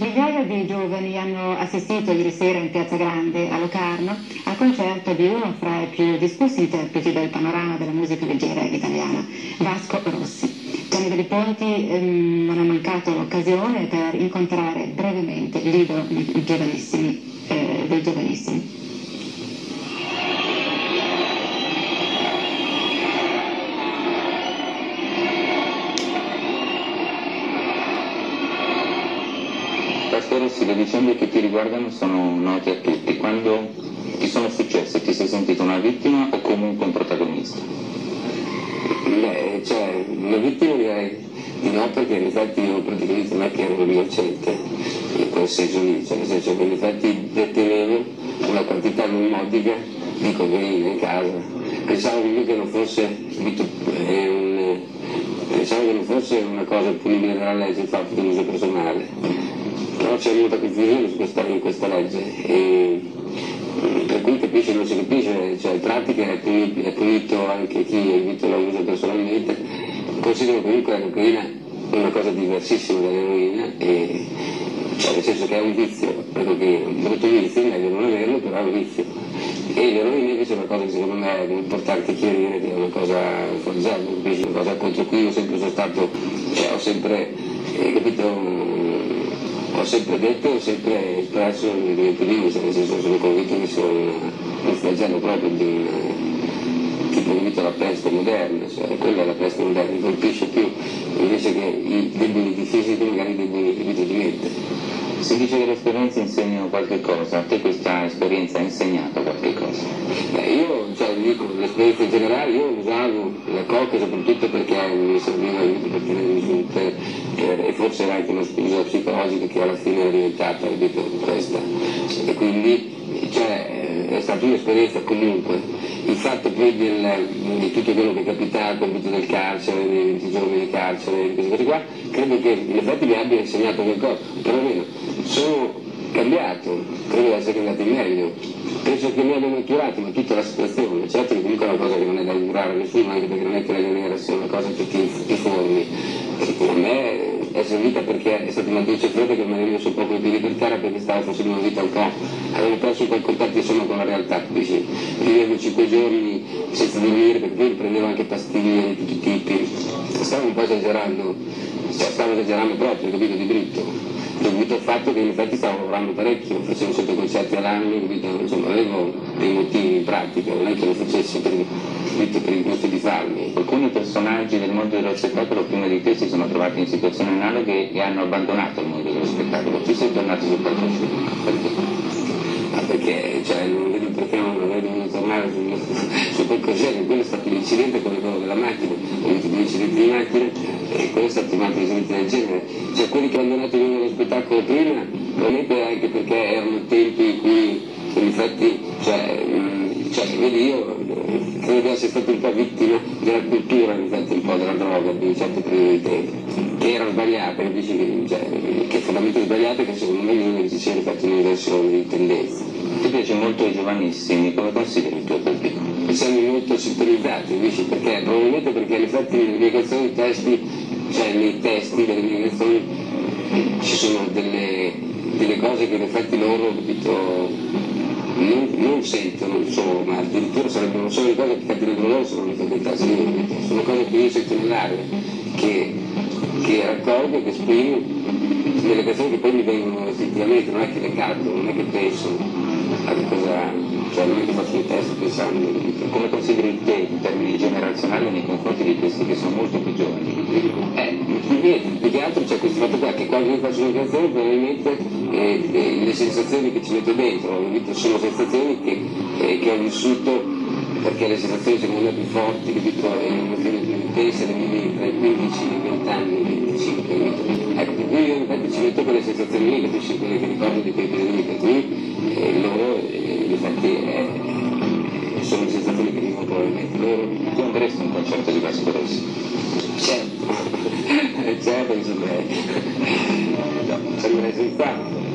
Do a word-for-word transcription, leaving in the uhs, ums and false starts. Migliaia di giovani hanno assistito ieri sera in Piazza Grande a Locarno al concerto di uno fra i più discussi interpreti del panorama della musica leggera italiana, Vasco Rossi. Gianni Delle Ponti ehm, non ha mancato l'occasione per incontrare brevemente l'idolo dei giovanissimi. Eh, dei giovanissimi. Rossi, le vicende che ti riguardano sono note a tutti. Quando ti sono successe, ti sei sentito una vittima o comunque un protagonista? Beh, cioè, una vittima direi di no, perché in effetti io protagonista non è che ero innocente in quel senso lì, cioè nel senso che in effetti detenevo una quantità modica di cocaina in casa. Pensavo io che non fosse eh, un, pensavo che non fosse una cosa punibile dalla legge il fatto di uso personale. Però c'è molta confusione su questa, in questa legge, e per cui capisce o non si capisce, cioè in pratica è punito, è punito anche chi è vinto la usa personalmente. Considero comunque la cocaina una cosa diversissima dall'eroina, e cioè nel senso che è un vizio, credo che un brutto vizio, meglio non averlo, però è un vizio. E l'eroina invece è una cosa che secondo me è importante chiarire, che è una cosa forzato, capisci? Una cosa contro cui io sempre sono stato, cioè ho sempre eh, capito. Ho sempre detto, ho sempre espresso il mio opinione, nel senso sono convinto che sono un flagello proprio di un tipo di vita alla peste moderna, cioè quella è la peste moderna, mi colpisce più invece che i deboli di fisico, magari i deboli di vita di mente. Si dice che le esperienze insegnano qualche cosa, a te questa esperienza ha insegnato qualche cosa? Beh, io, cioè, dico, l'esperienza in generale, io usavo la coca soprattutto perché mi serviva per tenermi giunte, e forse era anche una scusa psicologica che alla fine è diventata dico, questa, e quindi cioè, è stata un'esperienza comunque. Il fatto poi del, di tutto quello che è capitato, il del carcere, dei venti giorni di carcere, di queste cose qua, credo che in effetti mi abbia insegnato qualcosa, perlomeno sono cambiato, credo di essere cambiato in meglio, penso che mi abbiano maturato, ma tutta la situazione, certo che comunque è una cosa che non è da giurare a nessuno, anche perché non è che la galera sia una cosa che ti, ti formi, a me è servita perché è stata una dolce fredda che magari io sono proprio più libertaria, perché stavo facendo una vita un po', avevo perso quel contatto insomma con la realtà, capisci? Vivevo cinque giorni senza dormire, perché poi prendevo anche pastiglie di tutti i tipi, stavo un po' esagerando, cioè stavo esagerando proprio, capito, di dritto, dovuto al fatto che in effetti stavo lavorando parecchio, facevo sotto concerti all'anno, capito, insomma avevo dei motivi in pratica, non è che lo facessi per, per il gusto di farmi. Alcuni personaggi del mondo dello spettacolo prima di te si sono trovati in situazioni analoghe e hanno abbandonato il mondo dello spettacolo, tu sei tornato sul palcoscenico, perché? Ma perché, cioè, non vedo perché non avrei dovuto tornare sul, sul palcoscenico, quello è stato l'incidente con quello della macchina, ho avuto due incidenti di macchina e quello è stato un altro incidente del genere, cioè quelli che hanno abbandonato il mondo dello spettacolo prima, ovviamente anche perché erano tempi in cui, infatti, cioè, cioè vedi io credo di essere stato un po' vittima della cultura, infatti un po' della droga di un certo periodo di tempo, che erano sbagliate, capisci che, cioè, che è fondamentalmente sbagliate, che secondo me bisogna che ci siano fatte un'inversione di tendenza. Ti piace molto i giovanissimi, come consideri il tuo pubblico? Siamo molto sintonizzati, capisci? Perché probabilmente perché in effetti nelle mie canzoni i testi, cioè nei testi delle mie canzoni ci sono delle, delle cose che in effetti loro, capito, Non, non sentono, insomma, ma addirittura sarebbero solo le cose che capirebbero loro se non le facoltà, mm. sono cose che io sento nell'aria, che, che raccolgo, che esprimo, delle persone che poi mi vengono effettivamente, non è che le canto, non è che penso a che cosa, cioè non è che faccio il testo pensando. Come consideri te in termini generazionali nei confronti di questi che sono molto più giovani? Eh, niente, più che altro c'è questo fatto qua, che quando io faccio una canzone probabilmente E, e le sensazioni che ci metto dentro sono sensazioni che, eh, che ho vissuto, perché le sensazioni secondo me più forti, capito, e le emozioni più intense le vivi tra i quindici, venti anni, venticinque, capito? Ecco, per cui io infatti ci metto quelle sensazioni lì, capisci, quelle che ricordo di quei periodi, per cui eh, loro eh, infatti eh, sono le sensazioni che vivono probabilmente loro. Tu andresti a un concerto di Vasco Rossi? Certo, certo, insomma, eh. No, sembra esistente.